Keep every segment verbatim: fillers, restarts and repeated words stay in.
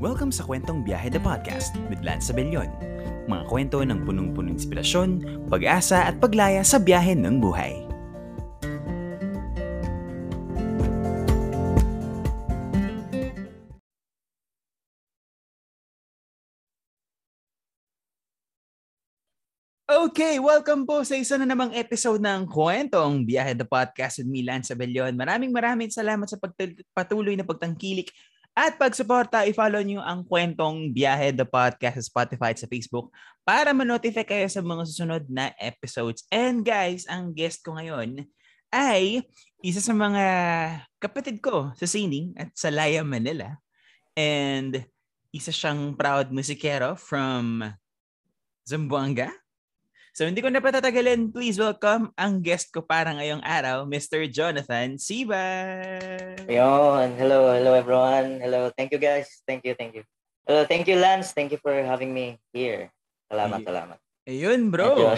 Welcome sa Kwentong Biyahe the Podcast with Lance Sabelyon. Mga kwento ng punong-punong inspirasyon, pag-asa at paglaya sa biyahe ng buhay. Okay, welcome po sa isa na namang episode ng Kwentong Biyahe the Podcast with me, Lance Sabelyon. Maraming maraming salamat sa pagtul- patuloy na pagtangkilik at pagsuporta. I-follow nyo ang Kwentong Biyahe the Podcast sa Spotify at sa Facebook para ma-notify kayo sa mga susunod na episodes. And guys, ang guest ko ngayon ay isa sa mga kapatid ko sa Sining at Salaya, Manila. And isa siyang proud musikero from Zamboanga. So hindi ko na patatagalin. Please welcome ang guest ko para ngayong araw, Mister Jonathan Siba. Ayon. Hello, hello everyone. Hello. Thank you guys. Thank you, thank you. Hello, thank you Lance. Thank you for having me here. Salamat, salamat. Ayun, bro.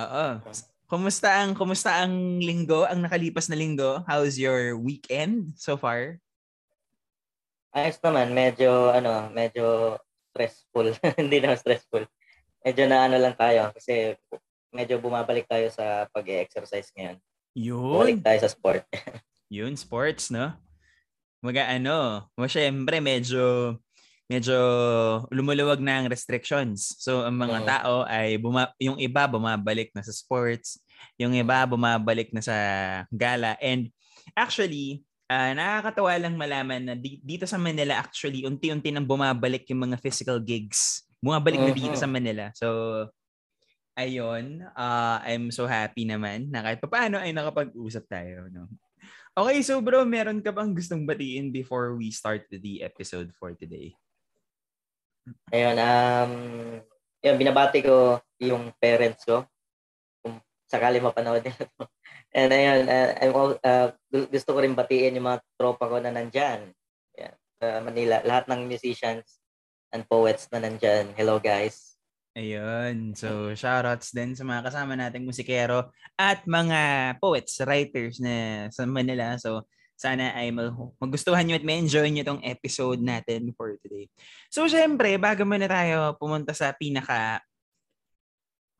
Oo. Kumusta ang kumusta ang linggo, ang nakalipas na linggo? How's your weekend so far? Ayos naman, medyo ano, medyo stressful. Hindi naman stressful. Medyo na ano lang tayo kasi medyo bumabalik tayo sa pag-exercise ngayon. Yun. Bumalik tayo sa sport. Yun, sports, no? Mga ano, syempre medyo, medyo lumuluwag na ang restrictions. So, ang mga mm. tao ay, buma- yung iba bumabalik na sa sports, yung iba bumabalik na sa gala. And actually, uh, nakakatawa lang malaman na di- dito sa Manila actually, unti-unti nang bumabalik yung mga physical gigs. Bumabalik na dito sa Manila. So, ayun. Uh, I'm so happy naman na kahit paano ay nakapag-usap tayo. No? Okay, so bro, meron ka bang gustong batiin before we start the episode for today? Ayun. Um, yun, binabati ko yung parents ko. Kung sakali mapanood nila ito. And ayun, uh, I'm, uh, gusto ko rin batiin yung mga tropa ko na nandyan. Yeah, uh, Manila. Lahat ng musicians and poets na nandyan. Hello, guys. Ayun. So, shoutouts din sa mga kasama nating musikero at mga poets, writers na sa Manila. So, sana ay magustuhan nyo at ma-enjoy nyo itong episode natin for today. So, syempre, bago muna tayo pumunta sa pinaka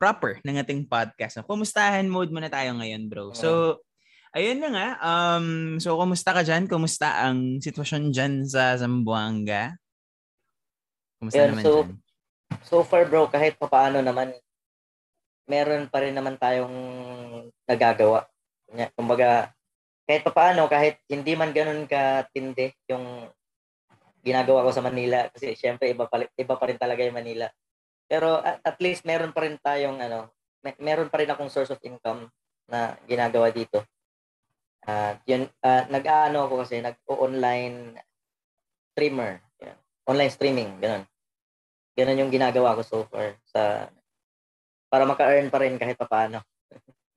proper ng ating podcast. Kumustahan mode muna tayo ngayon, bro. So, ayun na nga. Um, so, kumusta ka dyan? Kumusta ang sitwasyon dyan sa Zamboanga? Yeah, so, so far bro, kahit papaano naman, meron pa rin naman tayong nagagawa. Kumbaga, kahit papaano, kahit hindi man ganun katindi yung ginagawa ko sa Manila, kasi syempre iba pa, iba pa rin talaga yung Manila. Pero at, at least meron pa rin tayong, ano, may, meron pa rin akong source of income na ginagawa dito. Uh, yun, uh, nag-ano ako kasi, nag-online streamer. Online streaming, ganun. Ganun yung ginagawa ko so far sa para maka-earn pa rin kahit papaano.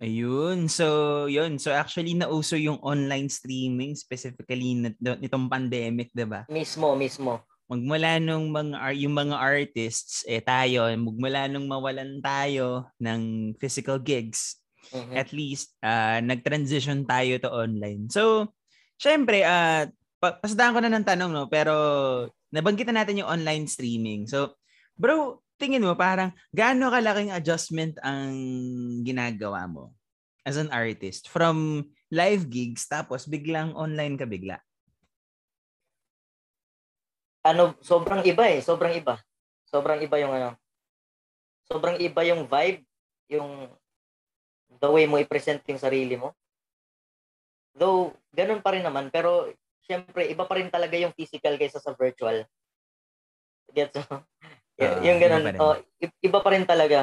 Ayun. So, yun. So, actually, nauso yung online streaming specifically nitong pandemic, diba? Mismo, mismo. Magmula nung mga, yung mga artists, eh tayo, magmula nung mawalan tayo ng physical gigs, mm-hmm. at least, uh, nag-transition tayo to online. So, syempre, uh, pasadaan ko na ng tanong, no? Pero, nabanggitan natin yung online streaming. So, bro, tingin mo parang gaano kalaking adjustment ang ginagawa mo as an artist from live gigs tapos biglang online ka bigla? Ano, sobrang iba eh, sobrang iba. Sobrang iba yung ano. Sobrang iba yung vibe, yung the way mo i-present yung sarili mo. Though, ganun pa rin naman, pero siyempre, iba pa rin talaga yung physical kaysa sa virtual. Gets mo? Yeah, uh, yung ganun. Iba pa, oh, iba pa rin talaga.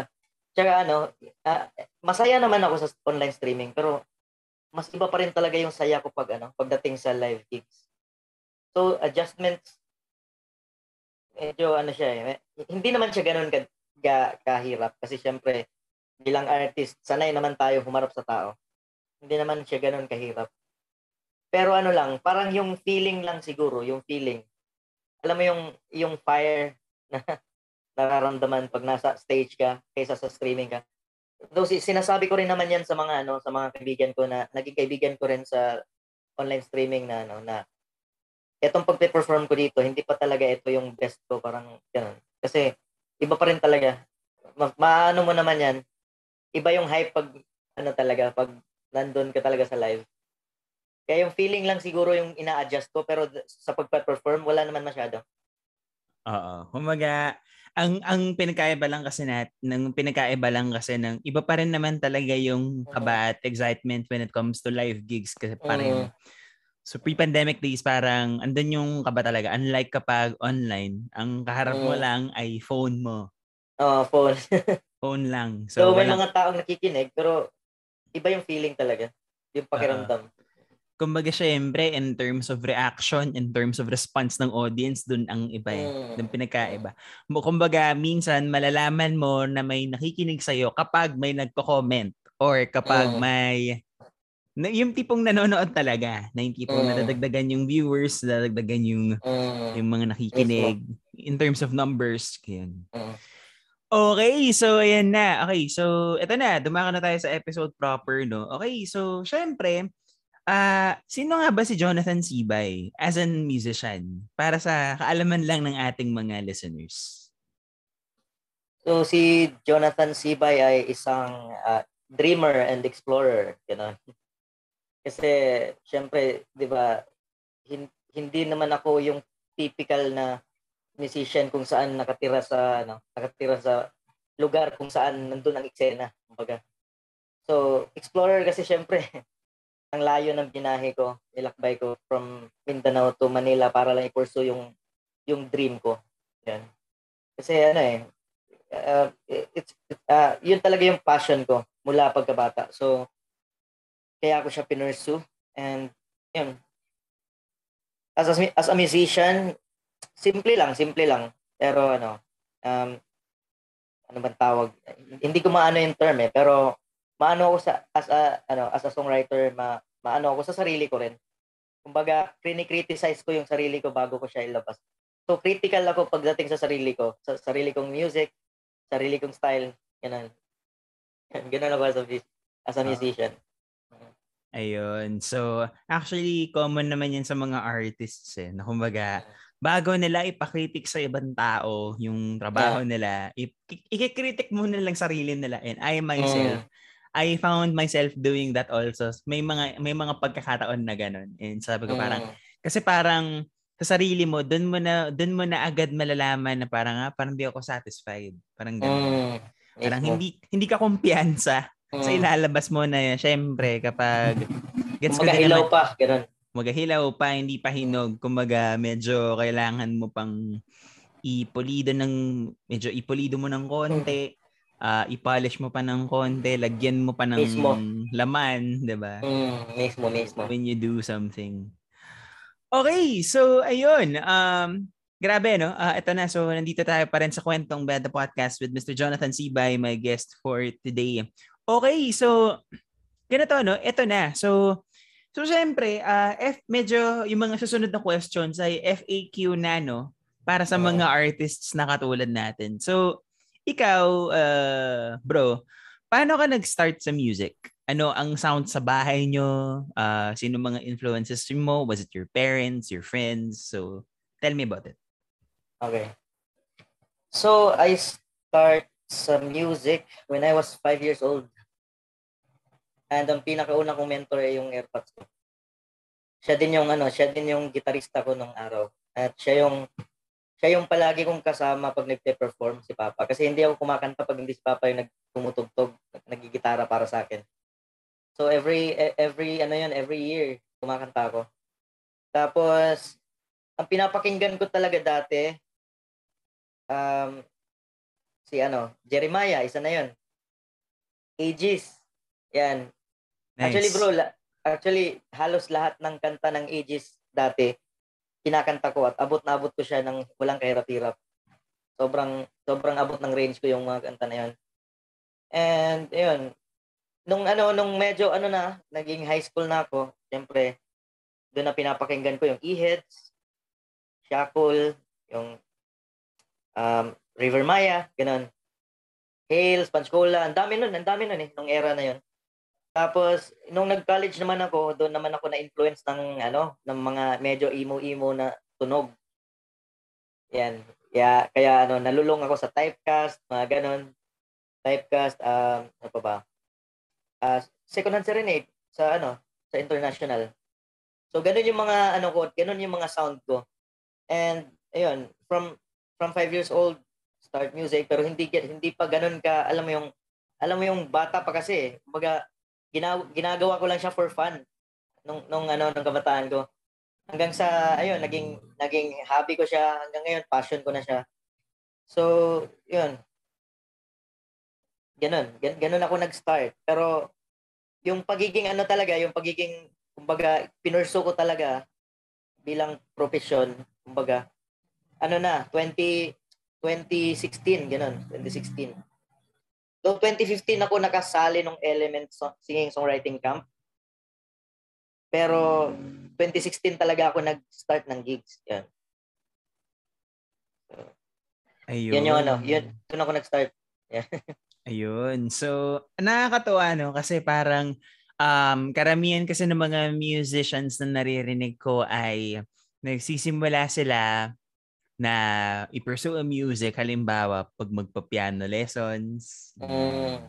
Tsaka ano, uh, masaya naman ako sa online streaming, pero mas iba pa rin talaga yung saya ko pag ano, pagdating sa live gigs. So, adjustments, medyo ano siya eh. Hindi naman siya ganun ka, ka, kahirap kasi siyempre, bilang artist, sanay naman tayo humarap sa tao. Hindi naman siya ganun kahirap. Pero ano lang, parang yung feeling lang siguro, yung feeling. Alam mo yung yung fire na nararamdaman pag nasa stage ka kaysa sa streaming ka. Though sinasabi ko rin naman yan sa mga ano, sa mga kaibigan ko na naging kaibigan ko rin sa online streaming na ano na etong pagpe-perform ko dito, hindi pa talaga ito yung best ko, parang ganun. Kasi iba pa rin talaga. Ma- maano mo naman yan, iba yung hype pag ano talaga, pag nandun ka talaga sa live. Kaya yung feeling lang siguro yung ina-adjust ko, pero sa pagpe-perform, wala naman masyado. Oo. Kumaga, ang ang pinakaiba lang kasi nat, ng pinakaiba lang kasi ng iba pa rin naman talaga yung kaba at excitement when it comes to live gigs kasi parang mm. So pre-pandemic days parang andun yung kaba talaga, unlike kapag online, ang kaharap mm. mo lang ay phone mo. Oh, uh, phone. Phone lang. So, so may walang... mga taong nakikinig pero iba yung feeling talaga, yung pakiramdam. Uh, Kumbaga syempre, in terms of reaction, in terms of response ng audience, dun ang iba eh. Mm. Dun pinakaiba. Kumbaga, minsan malalaman mo na may nakikinig sa'yo kapag may nagko-comment or kapag mm. may... Yung tipong nanonood talaga, na yung tipong mm. nadadagdagan yung viewers, nadadagdagan yung, mm. yung mga nakikinig in terms of numbers. Yun. Mm. Okay, so ayan na. Okay, so eto na. Dumako na tayo sa episode proper, no? Okay, so syempre... Ah, uh, sino nga ba si Jonathan Siba as a musician? Para sa kaalaman lang ng ating mga listeners. So si Jonathan Siba ay isang uh, dreamer and explorer, you know. Kasi syempre, 'di ba, hin- hindi naman ako yung typical na musician kung saan nakatira sa ano, nakatira sa lugar kung saan nandoon ang eksena, kumbaga. So, explorer kasi syempre ang layo ng binahe ko, nilakbay ko from Mindanao to Manila para lang i-pursue yung, yung dream ko. Yan. Kasi ano eh, uh, it's, uh, yun talaga yung passion ko mula pagkabata. So, kaya ako siya pinursue. And yun. As a, as a musician, simple lang, simple lang. Pero ano, um, ano bang tawag? Hindi ko maano yung term eh, pero maano ako sa as a ano as a songwriter, ma, maano ako sa sarili ko rin. Kumbaga, kini-criticize ko yung sarili ko bago ko siya ilabas. So critical ako pagdating sa sarili ko, sa sarili kong music, sarili kong style, ganun. Ganun ako as a, as a musician. Ayun. So actually common naman yan sa mga artists eh. Kumbaga, bago nila ipakritik sa ibang tao yung trabaho yeah. nila, i-critic muna lang sarili nila. And I myself mm. I found myself doing that also. May mga may mga pagkakataon na ganun. And sabi ko parang mm. kasi parang sa sarili mo, doon mo na doon mo na agad malalaman na parang ah, parang di ako satisfied. Parang ganun. Mm. Parang yes, hindi hindi ka kumpiyansa mm. sa ilalabas mo na syempre kapag gets kumbaga ko din naman, pa, ganun. Kumbaga hilaw pa, hindi pa hinog. Kumbaga medyo kailangan mo pang ipulido ng medyo ipulido mo ng konti. Mm. Uh, i-polish mo pa ng konti, lagyan mo pa ng mismo. Laman, diba? Mm, mismo, mismo. When you do something. Okay, so ayun. Um, grabe, no? Uh, ito na, so nandito tayo pa rin sa Kwentong Biyahe Podcast with Mister Jonathan Siba, my guest for today. Okay, so ganito, no? Ito na. So, so syempre, uh, F, medyo yung mga susunod na questions ay F A Q na, no? Para sa mga artists na katulad natin. So, ikaw, uh, bro, paano ka nag-start sa music? Ano ang sound sa bahay nyo? Uh, sino mga influences mo? Was it your parents, your friends? So, tell me about it. Okay. So, I start sa music when I was five years old. And ang pinakauna kong mentor ay yung AirPods ko. Siya din yung, ano, siya din yung gitarista ko nung araw. At siya yung... Siya yung palagi kong kasama pag nagpe-perform si Papa. Kasi hindi ako kumakanta pag hindi si Papa yung nagtumutugtog, nagigitara para sa akin. So every, every, ano yun, every year, kumakanta ako. Tapos, ang pinapakinggan ko talaga dati, um, si ano, River Maya, isa na yun. Aegis. Yan. Nice. Actually bro, actually, halos lahat ng kanta ng Aegis dati, kinakanta ko at abot na abot ko siya ng walang kahirap-hirap. Sobrang, sobrang abot ng range ko yung mga kanta na yun. And, yun. Nung ano, nung medyo ano na, naging high school na ako, siyempre, doon na pinapakinggan ko yung E-Heads, Shakul, yung um, River Maya, ganun. Hales, Panchcola, ang dami nun, ang dami nun eh, nung era na yun. Tapos nung nag-college naman ako, doon naman ako na-influence ng ano, ng mga medyo emo-emo na tunog. Yan. Kaya kaya ano, nalulung ako sa Typecast, mga ganun. Typecast, um, ano pa ba? Uh, Second Hand Serenade sa ano, sa international. So ganun yung mga ano ko, ganun yung mga sound ko. And ayun, from from five years old start music, pero hindi hindi pa ganun ka, alam mo yung alam mo yung bata pa kasi, mga ginagawa ko lang siya for fun nung nung ano nung kabataan ko. Hanggang sa ayun, naging naging hobby ko siya, hanggang ngayon passion ko na siya. So, 'yun. Ganun, gan- ganun ako nag-start. Pero yung pagiging ano talaga, yung pagiging kumbaga pinurso ko talaga bilang profession, kumbaga ano na, twenty sixteen ganun, twenty sixteen. So twenty fifteen ako nakasali ng Elements Singing Songwriting Camp. Pero twenty sixteen talaga ako nag-start ng gigs. Yan. So, ayun. Yan yung ano. Yun, doon ako nag-start. Yeah. Ayun. So, nakakatawa, no? Kasi parang um, karamihan kasi ng mga musicians na naririnig ko ay nagsisimula sila na i-pursue ang music, halimbawa pag magpa-piano lessons, mm.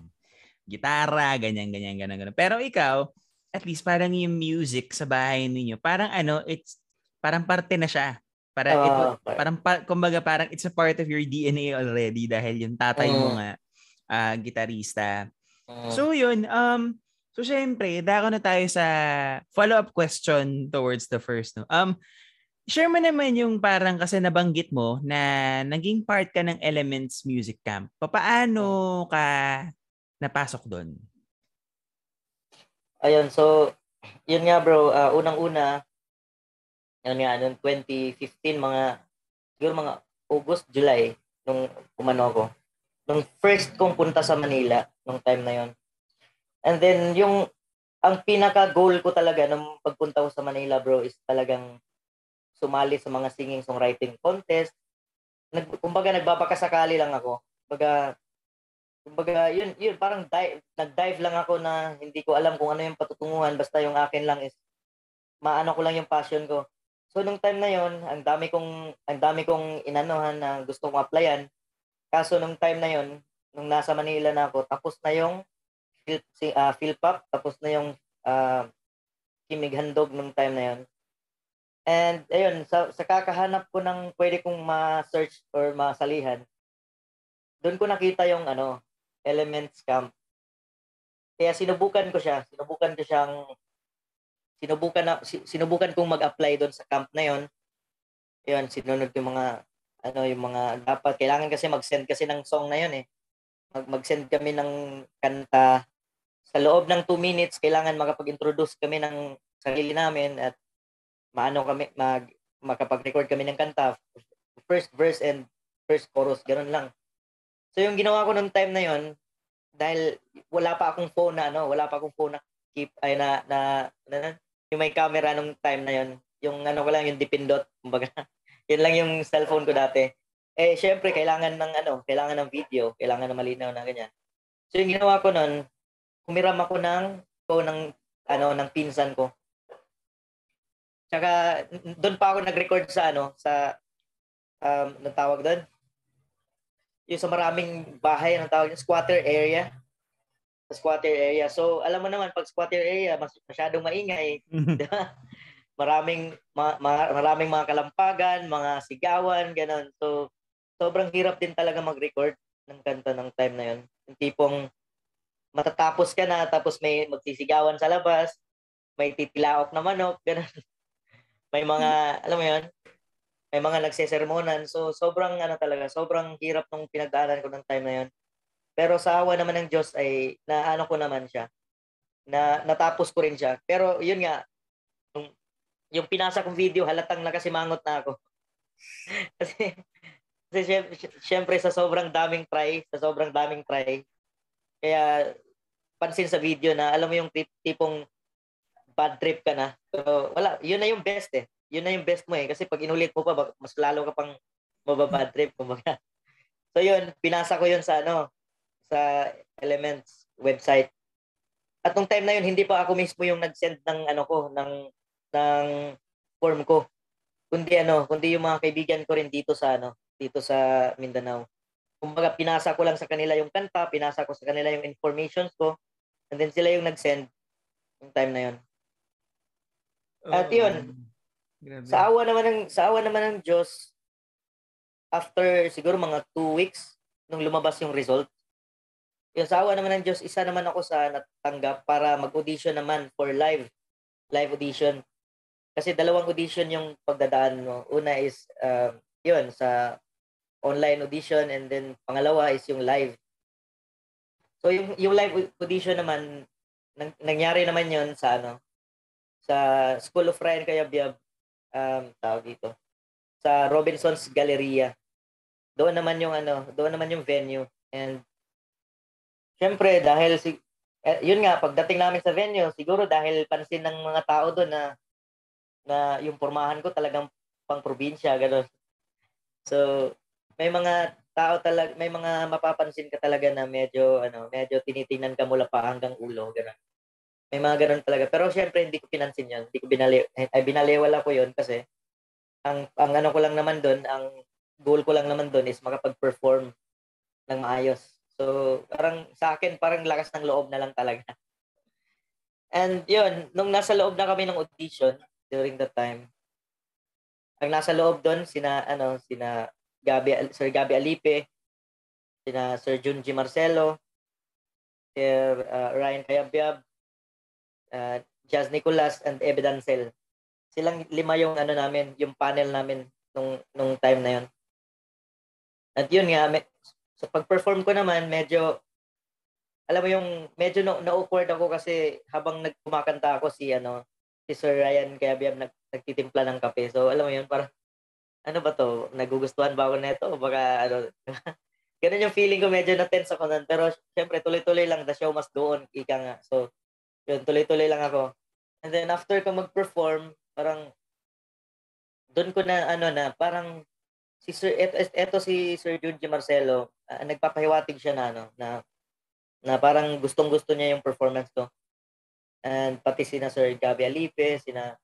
gitara, ganyan, ganyan, ganyan, ganyan. Pero ikaw, at least parang yung music sa bahay ninyo, parang ano, it's parang parte na siya. Parang, uh, ito, parang kumbaga parang it's a part of your D N A already dahil yung tatay mm. mo nga, uh, gitarista. Mm. So yun, um, so syempre, dako na tayo sa follow-up question towards the first. No? Um, Share mo naman yung parang kasi nabanggit mo na naging part ka ng Elements Music Camp. Paano ka napasok doon? Ayun, so, yun nga bro, uh, unang-una, yun nga, noong twenty fifteen, mga, siguro mga August, July, nung kumano ko. Nung first kong punta sa Manila, nung time na yun. And then, yung, ang pinaka-goal ko talaga nung pagpunta ko sa Manila bro is talagang sumali sa mga singing songwriting contest. Nag, kumbaga nagbabakasakali lang ako. Kumbaga, kumbaga yun, yun parang dive, nag-dive lang ako na hindi ko alam kung ano yung patutunguhan, basta yung akin lang is maano ko lang yung passion ko. So nung time na yun, ang dami kong ang dami kong inanohan na gusto kong applyan. Kaso nung time na yun, nung nasa Manila na ako, tapos na yung uh, Philpop, tapos na yung uh, Himig Handog nung time na yun. And ayun, sa, sa kakahanap ko ng pwede kong ma-search or masalihan, doon ko nakita yung ano, Elements Camp. Kaya sinubukan ko siya, sinubukan ko siyang sinubukan na, sinubukan kong mag-apply doon sa camp na yon. Ayun, sinunod yung mga ano, yung mga dapat kailangan kasi mag-send kasi ng song na yon eh. Mag mag-send kami ng kanta sa loob ng two minutes, kailangan makapag-introduce kami ng sarili namin at maano kami mag makapag-record kami ng kanta, first verse and first chorus, ganun lang. So yung ginawa ko nung time na yon, dahil wala pa akong phone na ano, wala pa akong phone na keep ay na na, na, na yung may camera nung time na yon, yung ano ko lang yung dipindot, kumbaga. Yun lang yung cellphone ko dati. Eh syempre kailangan ng ano, kailangan ng video, kailangan ng malinaw na ganyan. So yung ginawa ko noon, humiram ako ng ko ng ano ng pinsan ko. Tsaka doon pa ako nag-record sa ano, sa um anong tawag doon? Yung sa maraming bahay, anong tawag doon? Squatter area. Sa squatter area. So alam mo naman, pag squatter area, mas, masyadong maingay. maraming, ma, ma, maraming mga kalampagan, mga sigawan, gano'n. So sobrang hirap din talaga mag-record ng kanta ng time na yun. Yung tipong matatapos ka na, tapos may magsisigawan sa labas, may titilaok na manok, gano'n. May mga, alam mo yun, may mga nagsesermonan. So, sobrang, ano talaga, sobrang hirap nung pinagdaanan ko ng time na yun. Pero sa awa naman ng Diyos ay, naano ko naman siya. Na, natapos ko rin siya. Pero, yun nga, yung, yung pinasa kong video, halatang nakasimangot na ako. kasi, kasi syempre, syempre, sa sobrang daming try, sa sobrang daming try, kaya, pansin sa video na, alam mo yung tipong, bad trip ka na. So, wala. Yun na yung best eh. Yun na yung best mo eh. Kasi pag inulit mo pa, mas lalo ka pang mababad trip. Kumbaga. So, yun. Pinasa ko yun sa ano, sa Elements website. At nung time na yun, hindi pa ako mismo yung nag-send ng ano ko, ng ng form ko. Kundi ano, kundi yung mga kaibigan ko rin dito sa ano, dito sa Mindanao. Kumbaga pinasa ko lang sa kanila yung kanta, pinasa ko sa kanila yung informations ko, and then sila yung nag-send yung time na yun. Oh, at yun. Grabe. Sa awa naman ng sa awa naman ng Diyos, after siguro mga two weeks nung lumabas yung result, yung sa awa naman ng Diyos, isa naman ako sa natanggap para mag-audition naman for live live audition. Kasi dalawang audition yung pagdadaan mo. Una is, uh, yun, sa online audition, and then pangalawa is yung live. So yung, yung live audition naman, nang, nangyari naman yun sa ano, sa School of Ryan Cayabyab, um, tawag dito, sa Robinson's Galeria. Doon naman yung ano, doon naman yung venue. And syempre, dahil, si, eh, yun nga, pagdating namin sa venue, siguro dahil pansin ng mga tao doon na na yung pormahan ko talagang pang-probinsya, gano'n. So, may mga tao talaga, may mga mapapansin ka talaga na medyo, ano, medyo tinitingnan ka mula pa hanggang ulo, gano'n. May mga gano'n talaga. Pero syempre, hindi ko pinansin yun. Hindi ko binali, ay, binaliwala ko yun kasi ang, ang ano ko lang naman doon, ang goal ko lang naman doon is makapag-perform ng maayos. So, parang sa akin, parang lakas ng loob na lang talaga. And yun, nung nasa loob na kami ng audition, during that time, ang nasa loob doon sina ano sina Gabby, Sir Gabby Alipe, sina Sir Junji Marcelo, Sir uh, Ryan Cayabyab, uh, Jazz Nicolas, and Ebe Dancel. Silang lima yung ano namin, yung panel namin nung nung time na yon. At yun nga, me- sa pag-perform ko naman, medyo alam mo yung medyo na- na-awkward ako kasi habang nagkumakanta ako si ano si Sir Ryan Cayabyab nag, nagtitimpla ng kape. So, alam mo yun, parang, ano ba to? Nagugustuhan ba ako na ito? O baka, ano, ganun yung feeling ko, medyo na-tense ako nun. Pero, syempre, tuloy-tuloy lang. The show must go on, ika nga. So, yun, tuloy-tuloy lang ako. And then, after ko mag-perform, parang, doon ko na, ano na, parang, si Sir, eto, eto si Sir Junji Marcelo, uh, nagpapahiwatig siya na, ano, na, na parang gustong-gusto niya yung performance ko. And pati sina Sir Gabby Alipe, sina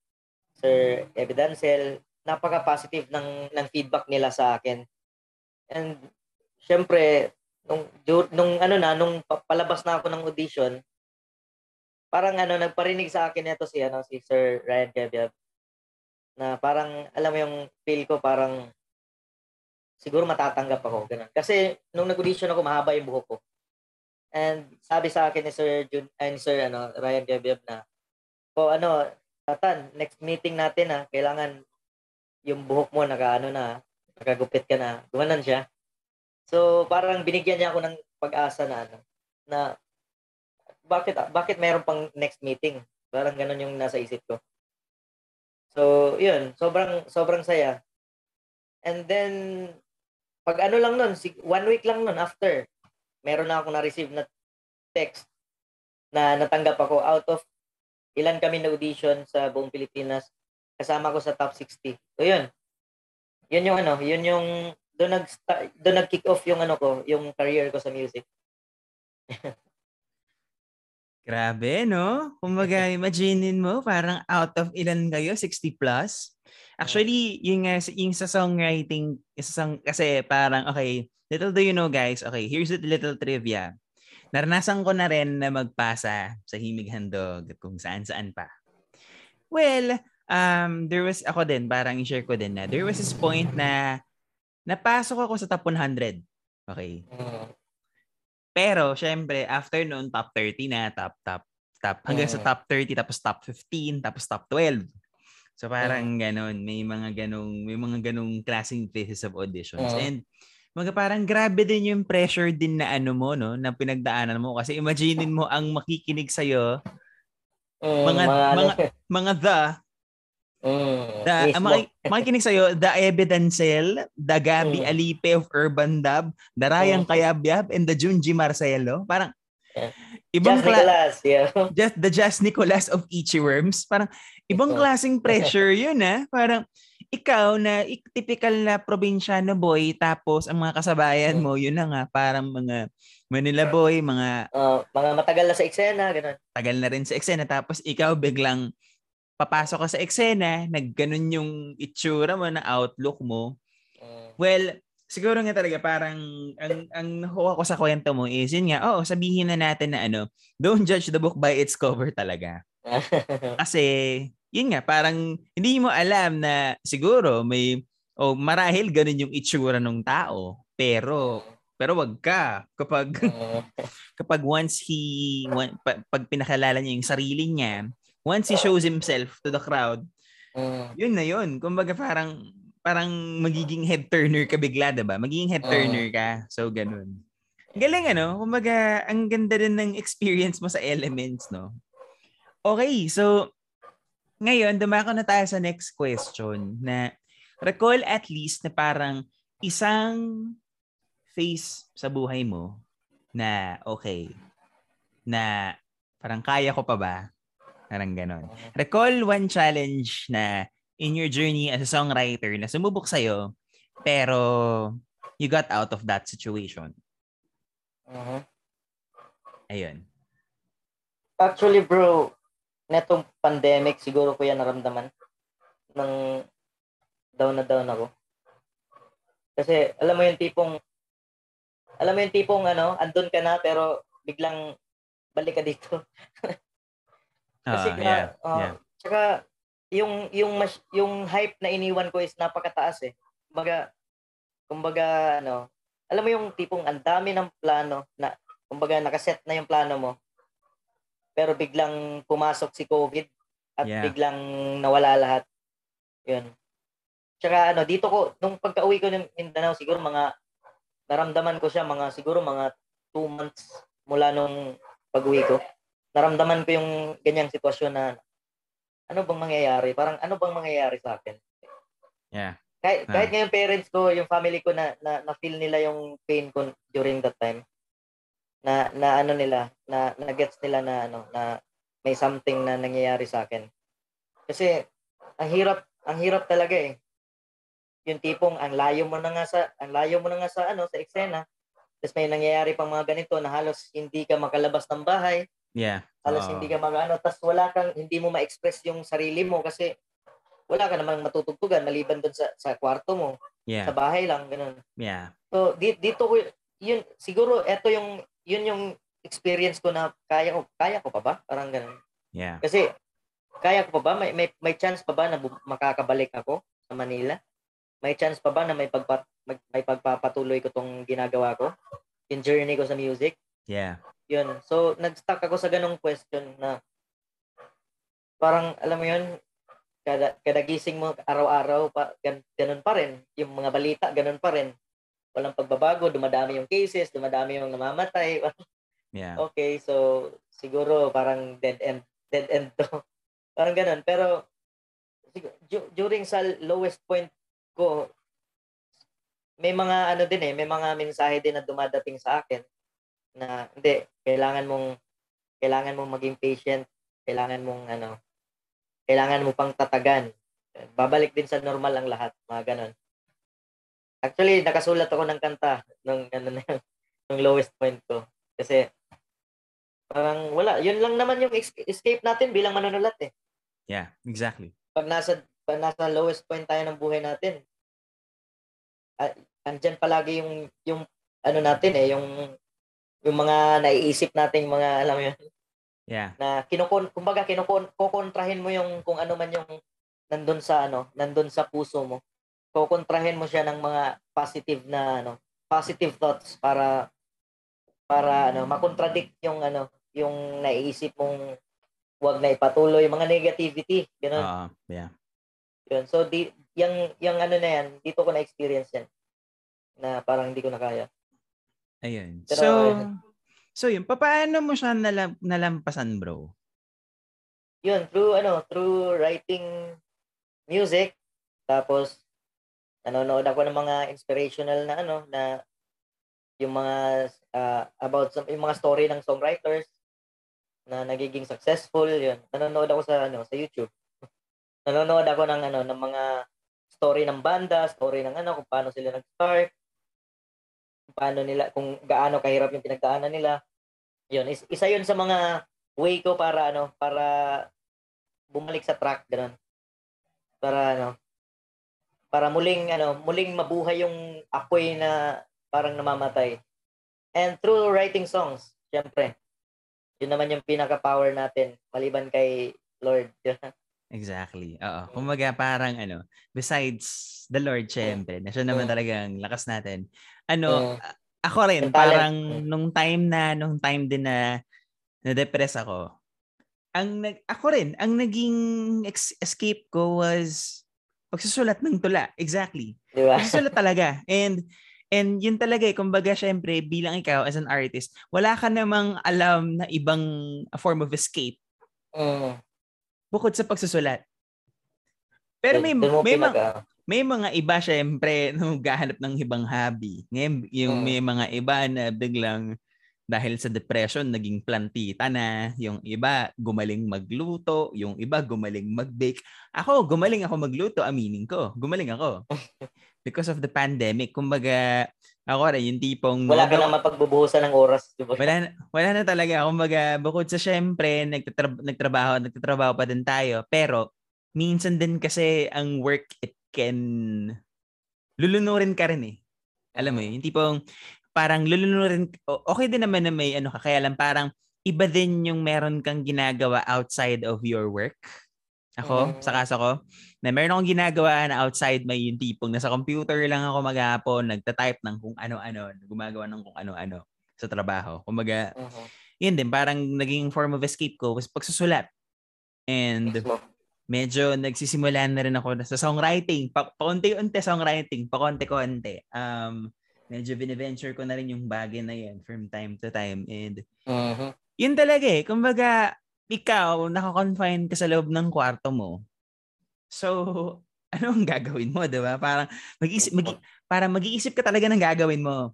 Sir Ebe Dancel, napaka-positive ng, ng feedback nila sa akin. And syempre, nung, nung, ano na, nung palabas na ako ng audition, parang ano, nagparinig sa akin nito si, ano, si Sir Ryan Cayabyab. Na parang, alam mo yung feel ko, parang siguro matatanggap ako. Ganun. Kasi nung nag-audition ako, mahaba yung buhok ko. And sabi sa akin ni Sir Jun, and Sir ano, Ryan Cayabyab na, "O ano, Tatan, next meeting natin ha, kailangan yung buhok mo nakaano na, nakagupit ka na." Gumanan siya. So parang binigyan niya ako ng pag-asa na ano, na bakit bakit mayroon pang next meeting? Parang ganun yung nasa isip ko. So, yun, sobrang sobrang saya. And then pag ano lang noon, one week lang noon after, meron na ako na-receive na text na natanggap ako out of ilan kami na-audition sa buong Pilipinas. Kasama ko sa top sixty. So, yun. Yun yung ano, yun yung doon nag-kick off yung ano ko, yung career ko sa music. Grabe, no? Kumbaga, imaginin mo, parang out of ilan kayo, sixty plus. Actually, yung, yung sa songwriting, isang, kasi parang, okay, little do you know, guys, okay, here's a little trivia. Naranasan ko na rin na magpasa sa Himig Handog at kung saan-saan pa. Well, um, there was, ako din, parang i-share ko din na, there was this point na napasok ako sa top one hundred. Okay. Pero, syempre, after noon, top thirty na, top, top, top, hanggang sa top thirty, tapos top fifteen, tapos top twelve. So, parang ganun, may mga ganung may mga ganung klaseng phases of auditions. And, mga parang grabe din yung pressure din na ano mo, no? Na pinagdaanan mo. Kasi imaginin mo ang makikinig sa'yo. Mm, mga, mga, mga, mga the. Mm, the uh, maki- makikinig sa'yo, the Ebe Dancel, the Gabby mm. Alipe of Urban Dab, the Ryan mm. Cayabyab, and the Junji Marcelo. Parang, yeah. Ibang Jazz kla- Nicolas, yeah. Just the Jazz Nicolas of Ichiworms. Parang, ibang klaseng pressure yun, ha? Parang, ikaw na typical na probinsyano boy, tapos ang mga kasabayan mo, yun na nga, parang mga Manila boy, mga... Uh, mga matagal na sa eksena, gano'n. Tagal na rin sa eksena, tapos ikaw biglang papasok ka sa eksena, nagganon yung itsura mo, na outlook mo. Mm. Well, siguro nga talaga parang ang ang nakuha ko sa kwento mo is yun nga, oo, sabihin na natin na ano, don't judge the book by its cover talaga. Kasi... yun nga, parang hindi mo alam na siguro may, o oh, marahil ganun yung itsura ng tao. Pero, pero wag ka. Kapag, kapag once he, one, pag pinakilala niya yung sarili niya, once he shows himself to the crowd, yun na yun. Kumbaga parang, parang magiging head-turner ka bigla, diba? Magiging head-turner ka. So, ganun. Galing, ano? Kumbaga, ang ganda din ng experience mo sa Elements, no? Okay, so, ngayon, dumako na tayo sa next question na recall at least na parang isang phase sa buhay mo na okay, na parang kaya ko pa ba? Parang ganon. Recall one challenge na in your journey as a songwriter na sumubok sa'yo pero you got out of that situation. Uh-huh. Ayun. Actually, bro, netong pandemic, siguro ko yan naramdaman ng down na down ako. Kasi, alam mo yung tipong, alam mo yung tipong, ano, andun ka na, pero biglang balik ka dito. Kasi, uh, yeah, uh, yeah. Tsaka, yung, yung, mas, yung hype na iniwan ko is napakataas eh. Kumbaga, kumbaga, ano, alam mo yung tipong ang dami ng plano, na, kumbaga, nakaset na yung plano mo, pero biglang pumasok si COVID at yeah. biglang nawala lahat. Yun. Tsaka ano, dito ko, nung pagka-uwi ko ng Mindanao, siguro mga, naramdaman ko siya mga, siguro mga two months mula nung pag-uwi ko. Naramdaman ko yung ganyang sitwasyon na, ano bang mangyayari? Parang ano bang mangyayari sa akin? Yeah. Kahit, kahit uh. ngayon parents ko, yung family ko na, na, na feel nila yung pain ko during that time. na na ano nila na nagets nila na ano na may something na nangyayari sa akin. Kasi ang hirap, ang hirap talaga eh. Yung tipong ang layo mo na nga sa ang layo mo na nga sa ano sa eksena. Tapos may nangyayari pang mga ganito na halos hindi ka makalabas ng bahay. Yeah. Halos oh. hindi ka magano, tapos wala kang hindi mo ma-express yung sarili mo kasi wala ka namang matutugtugan maliban doon sa sa kwarto mo. Yeah. Sa bahay lang ganoon. Yeah. So di, dito ko yun siguro ito yung yun yung experience ko na kaya ko kaya ko pa ba? Parang ganun. Yeah. Kasi kaya ko pa ba? May may, may chance pa ba na makakabalik ako sa Manila? May chance pa ba na may pagpa, mag, may pagpapatuloy ko tong ginagawa ko? Yung journey ko sa music? Yeah. Yun. So nag-stuck ako sa ganung question na parang alam mo yun, kada kada gising mo araw-araw pa gan, ganun pa rin yung mga balita, ganun pa rin. Walang pagbabago, dumadami yung cases, dumadami yung namamatay. Yeah. Okay, so siguro parang dead end, dead end to. Parang ganun. Pero d- during sa lowest point ko, may mga ano din eh, may mga mensahe din na dumadating sa akin na hindi, kailangan mong kailangan mong maging patient, kailangan mong ano, kailangan mo pang tatagan. Babalik din sa normal ang lahat, mga ganun. Actually, nakasulat ako ng kanta nung ano na nung lowest point ko kasi parang wala, yun lang naman yung escape natin bilang manunulat eh. Yeah, exactly. Pag nasa pag nasa lowest point tayo ng buhay natin, uh, andyan palagi yung yung ano natin eh, yung yung mga naiisip nating mga alam mo yun. Yeah. Na kinukon kumbaga kinukon kokontrahin mo yung kung ano man yung nandun sa ano, nandun sa puso mo. Kukontrahin mo siya ng mga positive na ano, positive thoughts para para ano, makontradict yung ano, yung naiisip mong wag na ipatuloy mga negativity, you know. Uh, yeah. Yun. So di yang yang ano na yan, dito ko na experience yan na parang hindi ko na kaya. Ayun. Pero, so uh, so yun, paano mo siya nalam, nalampasan, bro? Yun, through ano, through writing music, tapos nanonood ako ng mga inspirational na ano na yung mga uh, about some yung mga story ng songwriters na nagiging successful. Yun, nanonood ako sa ano sa YouTube. Nanonood ako ng ano ng mga story ng banda, story ng ano, kung paano sila nag-start, kung paano nila, kung gaano kahirap yung pinagdaanan nila. Yun, is, isa yun sa mga way ko para ano, para bumalik sa track, ganun. Para ano, para muling ano, muling mabuhay yung apoy na parang namamatay. And through writing songs, syempre. Yun naman yung pinaka-power natin maliban kay Lord. Exactly. Oo. Kumbaga parang ano, besides the Lord syempre, na siya naman talagang lakas natin. Ano, uh, ako rin parang nung time na nung time din na na-depress ako. Ang nag ako rin, ang naging ex- escape ko was pagsusulat ng tula. Exactly. Diba? Pagsusulat talaga. And and yun talaga eh, kumbaga syempre bilang ikaw as an artist, wala ka namang alam na ibang form of escape. Mm. Bukod sa pagsusulat. Pero may may mga, may mga iba syempre naghahanap ng ibang hobby. Ngayon, yung mm. may mga iba na biglang dahil sa depression naging plantita na, yung iba gumaling magluto, yung iba gumaling mag-bake. Ako, gumaling ako magluto, aminin ko. Gumaling ako. Because of the pandemic, kumbaga ako rin yung tipong wala ka na mapagbubuhusan ng oras, diba? Wala na, wala na talaga. Kumbaga bukod sa syempre nagtatrab- nagtrabaho, nagtatrabaho pa din tayo, pero minsan din kasi ang work it can lulunurin ka rin eh. Alam mo yun, yung tipong parang lulunurin, okay din naman na may ano ka, kaya lang parang iba din yung meron kang ginagawa outside of your work. Ako, sa kaso ko, na meron akong ginagawa na outside, may yung tipong nasa computer lang ako maghapon, nagtatype ng kung ano-ano, gumagawa ng kung ano-ano sa trabaho. Kumbaga, uh-huh. yun din, parang naging form of escape ko was pagsusulat. And medyo nagsisimula na rin ako sa songwriting, pa- pakunti-unti songwriting, pakunti-kunti. Um, medyo biniventure ko na rin yung bagay na yan from time to time. And uh-huh. yun talaga eh, kumbaga, ikaw, naka-confine ka sa loob ng kwarto mo. So, ano ang gagawin mo, diba? Parang mag-iisip, mag- para mag-iisip ka talaga ng gagawin mo.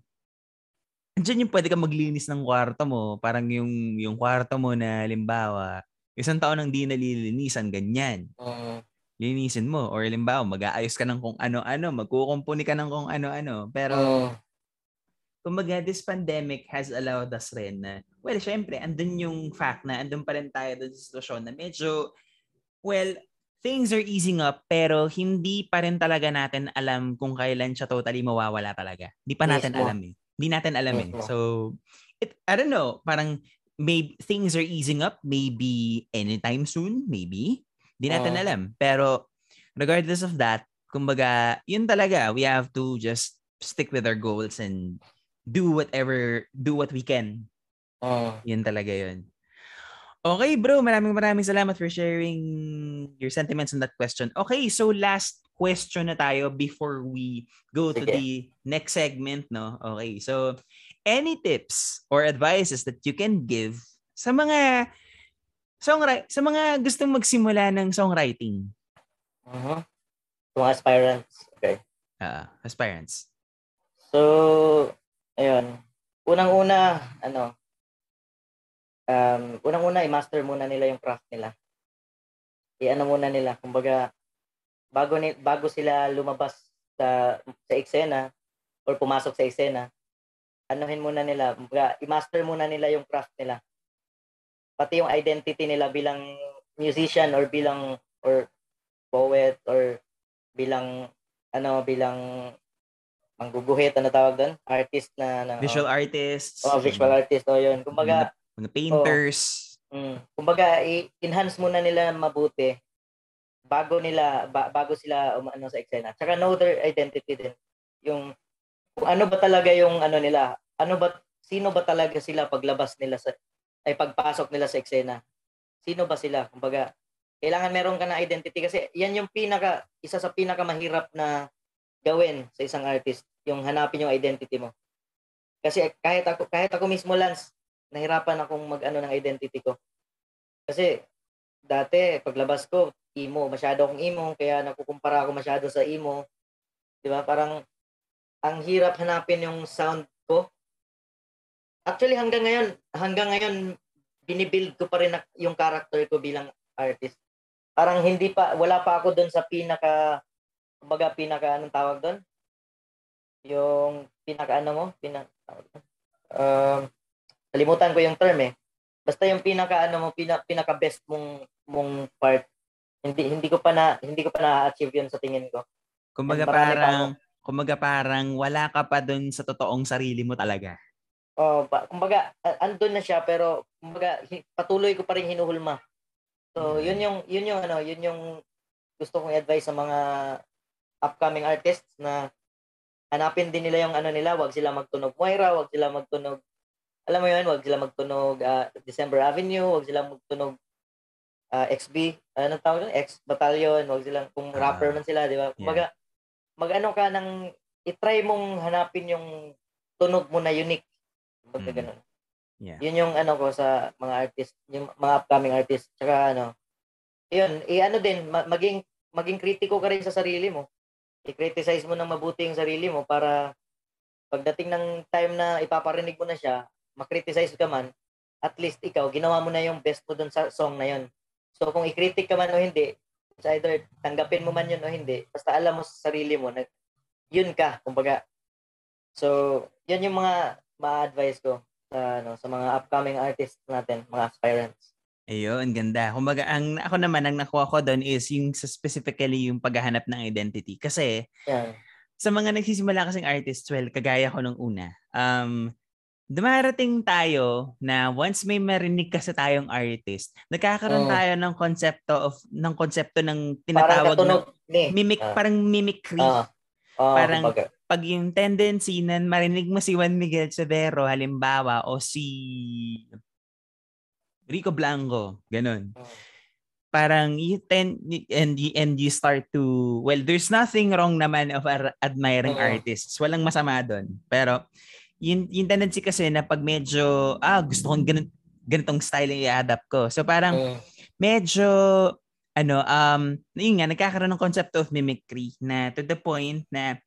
Andiyan yung pwede ka maglinis ng kwarto mo. Parang yung, yung kwarto mo na, halimbawa, isang taon nang di nalilinisan, ganyan. Uh-huh. Linisin mo. Or halimbawa, mag-aayos ka ng kung ano-ano, magkukumpuni ka ng kung ano-ano. Pero, uh-huh. kumbaga, this pandemic has allowed us rin na, well, syempre, andun yung fact na andun pa rin tayo doon sa sitwasyon na medyo, well, things are easing up, pero hindi pa rin talaga natin alam kung kailan siya totally mawawala talaga. Hindi pa natin yes, alam eh. Hindi natin alam yes, eh. So, it, I don't know, parang maybe things are easing up, maybe anytime soon, maybe. Hindi natin uh, alam. Pero, regardless of that, kumbaga, yun talaga, we have to just stick with our goals and do whatever, do what we can. Oh. Yun talaga yun. Okay bro, maraming maraming salamat for sharing your sentiments on that question. Okay, so last question na tayo before we go to Sige. The next segment, no? Okay, so any tips or advices that you can give sa mga songwri- sa mga gustong magsimula ng songwriting? Uh-huh. So aspirants, okay. Uh, aspirants. So ayun. Unang-una, ano, um, unang-una, i-master muna nila yung craft nila. I-ano muna nila. Kumbaga, bago, ni, bago sila lumabas sa, sa eksena or pumasok sa eksena, anuhin muna nila. Kumbaga, i-master muna nila yung craft nila. Pati yung identity nila bilang musician or bilang or poet or bilang ano, bilang mangguguhit, ano tawag doon? Artist na... na visual oh, artists. Oh, visual artist. O, oh, yun. Kumbaga... Mga, mga painters. Oh, mm, kumbaga, i-enhance muna nila mabuti bago nila, ba, bago sila umano sa eksena. Tsaka know their identity din. Yung, kung ano ba talaga yung ano nila, ano ba, sino ba talaga sila paglabas nila sa, ay pagpasok nila sa eksena. Sino ba sila? Kumbaga, kailangan meron ka na identity kasi yan yung pinaka, isa sa pinakamahirap na gawin sa isang artist, yung hanapin yung identity mo. Kasi kahit ako, kahit ako mismo, Lance, nahirapan akong mag-ano ng identity ko. Kasi dati, paglabas ko, emo, masyado akong emo, kaya nakukumpara ako masyado sa emo. Diba? Parang, ang hirap hanapin yung sound ko. Actually, hanggang ngayon, hanggang ngayon, binibuild ko pa rin yung character ko bilang artist. Parang hindi pa, wala pa ako dun sa pinaka baga pinaka anong tawag doon? Yung pinaka ano mo? Pinaka um, kalimutan ko yung term eh. Basta yung pinaka ano mo, pinaka, pinaka best mong mong part. Hindi hindi ko pa na hindi ko pa na-achieve yun sa tingin ko. Kumbaga parang kumbaga parang wala ka pa doon sa totoong sarili mo talaga. Oh, kumbaga andun na siya pero kumbaga patuloy ko pa rin hinuhulma. So, mm-hmm. yun yung yun yung ano, yun yung gusto kong i-advise sa mga upcoming artists na hanapin din nila yung ano nila, wag sila magtunog Moira, wag sila magtunog alam mo yun, wag sila magtunog uh, December Avenue, wag sila magtunog uh, X B, anong tawag doon? X Battalion, wag sila kung uh, rapper man sila, di ba? Kumbaga, yeah. Mag-ano ka nang i-try mong hanapin yung tunog mo na unique. Kumbaga mm. ganun. Yeah. Yun yung ano ko sa mga artist, yung mga upcoming artist. Tsaka ano, yun, i-ano din, maging maging kritiko ka rin sa sarili mo. I-criticize mo ng mabuti yung sarili mo para pagdating ng time na ipaparinig mo na siya, makriticize ka man, at least ikaw, ginawa mo na yung best mo dun sa song na yun. So kung i-critic ka man o hindi, either tanggapin mo man yun o hindi, basta alam mo sa sarili mo na yun ka, kumbaga. So, yun yung mga ma-advise ko sa, ano, sa mga upcoming artists natin, mga aspirants. Ayun, ganda. Kumbaga, ang ako naman ang nakuha ko doon is yung specifically yung paghahanap ng identity kasi yeah. Sa mga nagsisimula kasing artists, well, kagaya ko nung una. Um, dumarating tayo na once may marinig kasi tayong artist, nagkakaroon mm. tayo ng konsepto of ng konsepto ng tinatawag na eh. mimic, uh, parang mimicry. Uh, uh, parang okay. Pag yung tendency na marinig mo si Juan Miguel Severo halimbawa o si Rico Blanco, ganun. Parang you tend and you, and you start to well, there's nothing wrong naman of admiring uh-huh. artists. Walang masama doon. Pero yung yung tendency kasi na pag medyo ah gusto kong ganun, ganitong style yung i-adapt ko. So parang uh-huh. medyo ano um yun nga nagkakaroon ng concept of mimicry na to the point na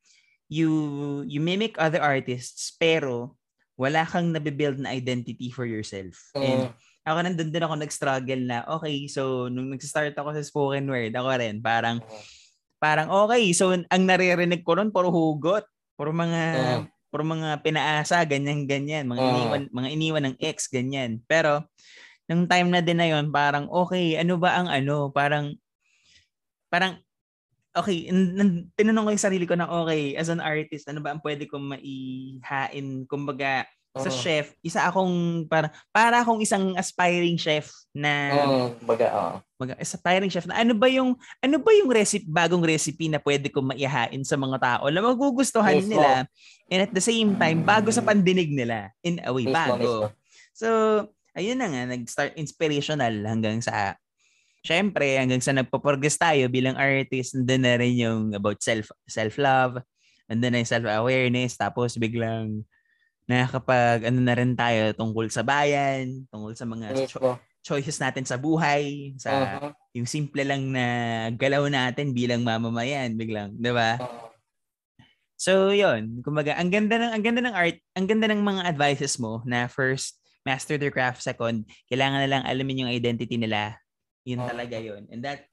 you you mimic other artists pero wala kang nabibuild na identity for yourself. Uh-huh. And ako nandun din ako nag-struggle na, okay, so nung nag-start ako sa spoken word, ako rin, parang, parang okay, so ang naririnig ko nun, puro hugot, puro mga, uh, puro mga pinaasa, ganyan-ganyan, mga, uh, iniwan, mga iniwan ng ex, ganyan. Pero, nung time na din na yun, parang, okay, ano ba ang ano, parang, parang, okay, tinanong ko yung sarili ko na, okay, as an artist, ano ba ang pwede kong maihain, kumbaga, sa uh-huh. chef, isa akong para para akong isang aspiring chef na uh, baga uh. baga aspiring chef na ano ba yung ano ba yung recipe bagong recipe na pwede kong maihain sa mga tao na magugustuhan yes, nila mo. And at the same time bago sa pandinig nila in a way yes, bago mo, yes, mo. So ayun na nga nag-start inspirational hanggang sa syempre hanggang sa nagpo-progress tayo bilang artist and then na rin yung about self self-love and then yung self-awareness tapos biglang na kapag ano na rin tayo tungkol sa bayan, tungkol sa mga yes, cho- choices natin sa buhay, sa uh-huh. yung simple lang na galaw natin bilang mamamayan biglang, 'di ba? Uh-huh. So 'yun, kumbaga ang ganda ng ang ganda ng art, ang ganda ng mga advices mo na first master their craft, second kailangan na lang alamin yung identity nila. 'Yun uh-huh. talaga 'yun. And that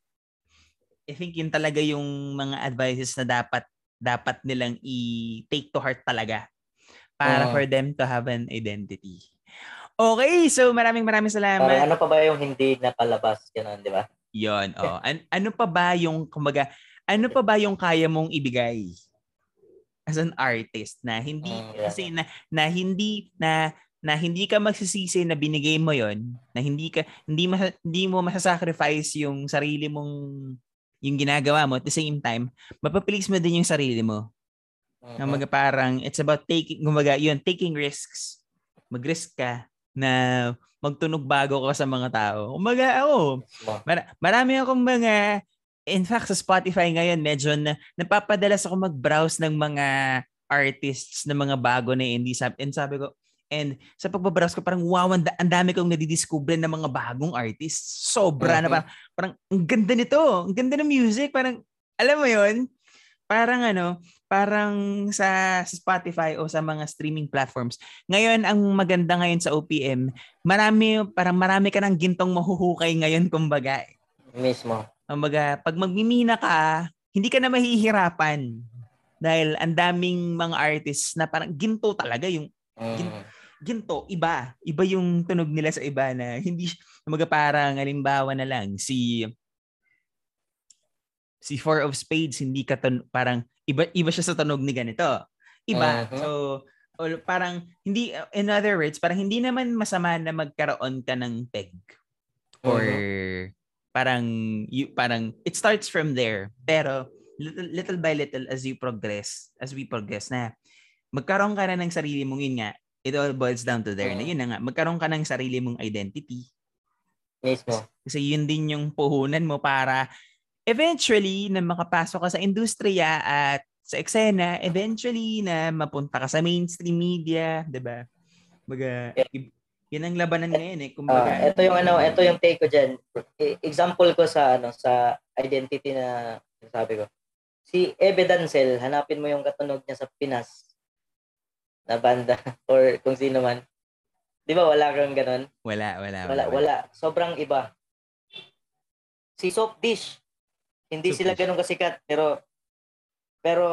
I think 'yun talaga yung mga advices na dapat dapat nilang i-take to heart talaga. Para uh, for them to have an identity. Okay, so maraming maraming salamat. Para ano pa ba yung hindi napalabas? Ganun, di ba? Yun, oh. An- ano pa ba yung, kumbaga, ano pa ba yung kaya mong ibigay as an artist na hindi, mm, yeah. kasi na, na hindi, na, na hindi ka magsisisi na binigay mo yon, na hindi ka, hindi, mas, hindi mo masasacrifice yung sarili mong, yung ginagawa mo at the same time, mapapilis mo din yung sarili mo. Uh-huh. Mga parang it's about taking gumaga yun taking risks. Mag-risk ka na magtunog bago ka sa mga tao. Gumaga oh. Mar- marami akong mga in fact sa Spotify ngayon medyo na, napapadalas ako mag-browse ng mga artists na mga bago na indie sub and sabi ko and sa pagbabrowse ko parang wow ang and dami kong nadidiscover na mga bagong artists. Sobra uh-huh. na parang, parang ang ganda nito. Ang ganda ng music parang alam mo yun? Parang ano, parang sa, sa Spotify o sa mga streaming platforms. Ngayon, ang maganda ngayon sa O P M, marami, parang marami ka ng gintong mahuhukay ngayon, kumbaga. Mismo. Kumbaga, pag magmimina ka, hindi ka na mahihirapan dahil ang daming mga artists na parang ginto talaga yung uh. ginto, ginto iba iba yung tunog nila sa iba na hindi mga parang halimbawa na lang si si Four of Spades hindi ka tun- parang iba iba siya sa tunog ni ganito iba uh-huh. So or parang hindi, in other words, parang hindi naman masama na magkaroon ka ng peg or uh-huh. parang you, parang it starts from there pero little, little by little as you progress as we progress na magkaroon ka na ng sarili mong yun nga it all boils down to there uh-huh. na yun na nga magkaroon ka ng sarili mong identity yes, kasi, kasi yun din yung puhunan mo para eventually na makapasok ka sa industriya at sa eksena, eventually na mapunta ka sa mainstream media, 'di ba? Kumbaga, yun ang labanan ngayon eh, kumbaga. Uh, ito yung ano, ito yung take ko diyan. Example ko sa ano, sa identity na sabi ko. Si Ebe Dancel, hanapin mo yung katunog niya sa Pinas na banda or kung sino man. 'Di ba wala kang ganun? Wala, wala. Wala, wala. wala. Sobrang iba. Si Soft Dish. Hindi Soft sila ganun kasikat pero Pero,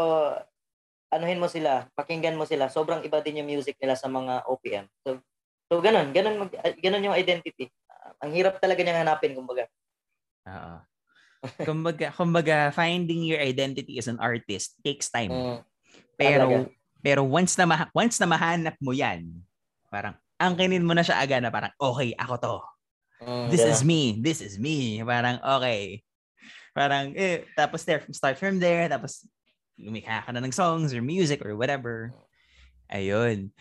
anuhin mo sila, pakinggan mo sila, sobrang iba din yung music nila sa mga O P M. So, so ganun, ganun, mag, ganun yung identity. Uh, ang hirap talaga niyang hanapin, kumbaga. Oo. Kumbaga, kumbaga, finding your identity as an artist takes time. Mm, pero, talaga. pero once na, ma- once na mahanap mo yan, parang, angkinin mo na siya agad na parang, okay, ako to. Mm, this yeah. is me, this is me. Parang, okay. Parang, eh, tapos there, start from there, tapos, lumikha ka na ng songs or music or whatever. Ayun.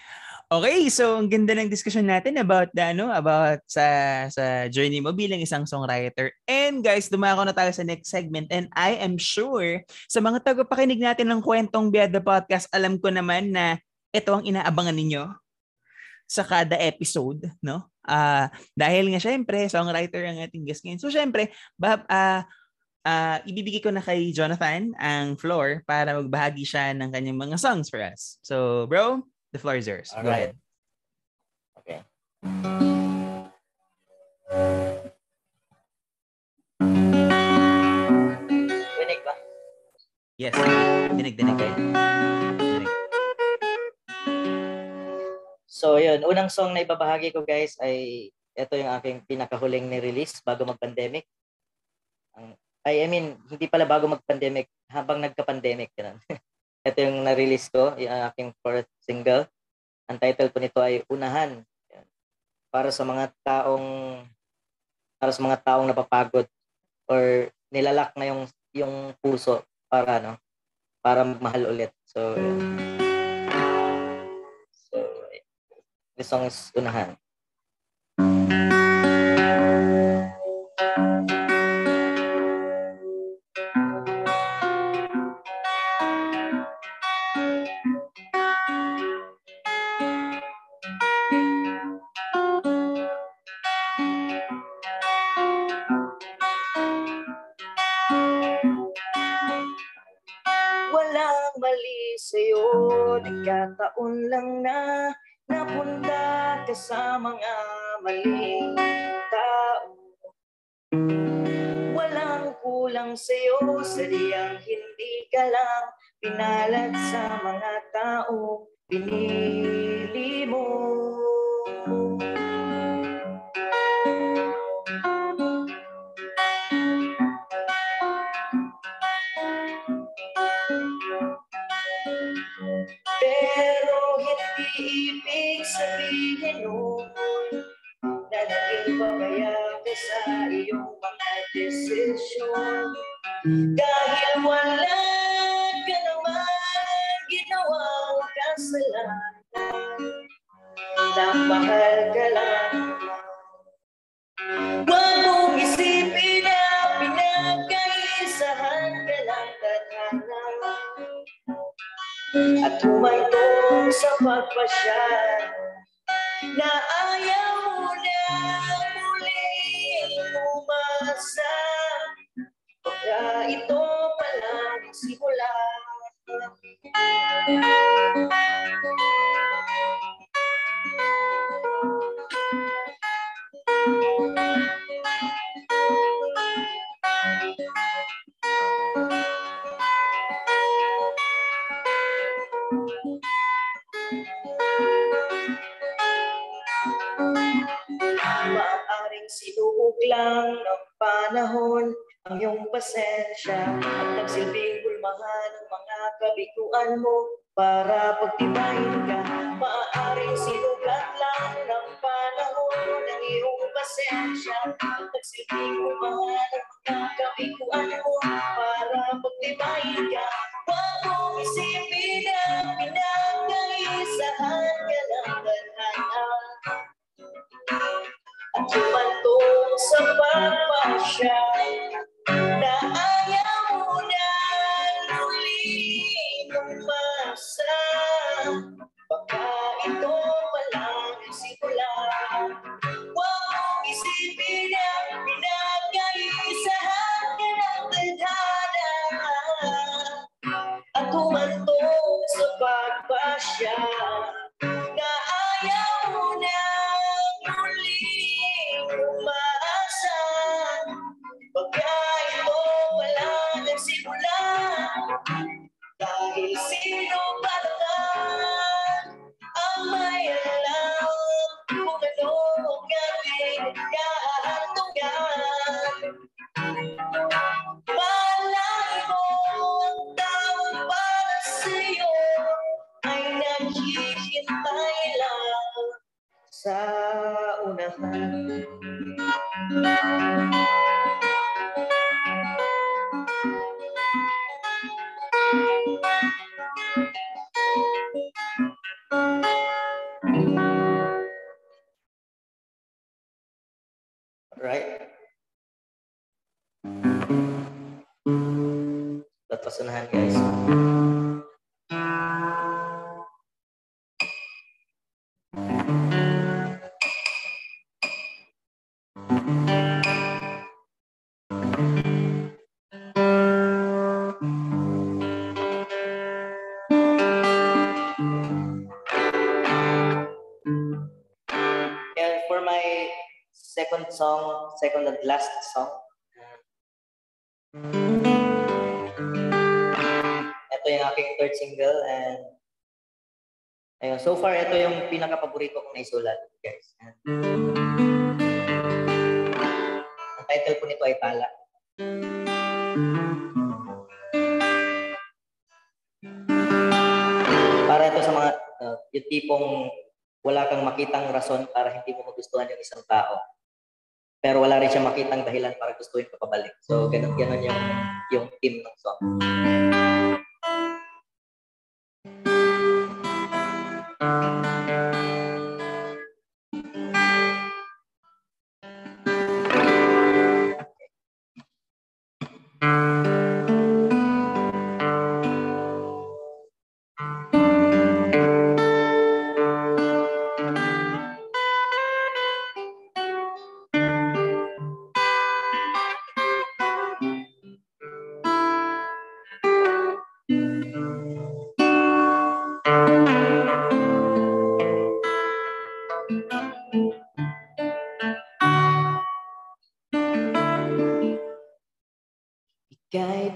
Okay, so ang ganda ng discussion natin about the, ano, about sa sa journey mo bilang isang songwriter. And guys, dumako na tayo sa next segment and I am sure sa mga tagapakinig natin ng Kwentong Biyahe podcast, alam ko naman na ito ang inaabangan ninyo sa kada episode, no? Ah, uh, dahil nga syempre songwriter ang ating guest ngayon. So syempre, bab ah uh, Uh, ibibigay ko na kay Jonathan ang floor para magbahagi siya ng kanyang mga songs for us. So, bro, the floor is yours. All Go right. ahead. Okay. Dinig ba? Yes. Dinig, dinig kayo. Dinig. So, yun. Unang song na ibabahagi ko, guys, ay ito yung aking pinakahuling ni-release bago mag-pandemic. Ang I mean, hindi pala bago mag-pandemic, habang nagka-pandemic. Ito yung na-release ko, yung aking fourth single. Ang title po nito ay Unahan. Para sa mga taong para sa mga taong napapagod or nilalak na yung yung puso para no, para magmahal ulit. So So the song is Unahan. Nagkataon lang na napunta ka sa mga maling tao. Walang kulang sa'yo, sadyang hindi ka lang pinalat sa mga tao pinili mo. Sabihin noon na naging pabaya ka sa iyong mga desisyon dahil wala ka naman ginawang kasalanan na mahal ka lang. Huwag mong isipin na pinagkaisahan ka lang tatana at tumantong sa pagpasya na ayaw mo na muling umasa. Kaya ito pala ang simula. panahon ang iyong pasensya at nagsilbing bulmahan ang mga kabiguan mo para pagtibayin ka. Maaaring sinugat lang ng panahon ang iyong pasensya at nagsilbing bulmahan ang mga kabiguan mo para pagtibayin ka. Huwag mong isipin ang pinagkaisahan ka ng ganaan at tumantong sa pagpasya na ayaw mo na muli tumasa. Baka ito palang isipulan. Huwag mong isipin na pinagkaisahan ka ng tadhana at tumantong sa pagpasya na ayaw mo na umaasa. Pagkaya mo wala nagsimula dahil sino ba ka ang may alam kung ano ang ating kahatungan. Malay mo ang taong para sa'yo ay naghihintay lang sa unahan. Right? Dapat unahan, guys. Second song, second and last song. Ito yung aking third single and ayun, so far ito yung pinaka-paborito kong naisulat, guys. Ang title po nito ay Tala. Para ito sa mga uh, yung tipong wala kang makitang rason para hindi mo magustuhan yung isang tao. Pero wala rin siya makitang dahilan para gustuhin ka pabalik. So, ganun, ganun yung, yung theme ng song.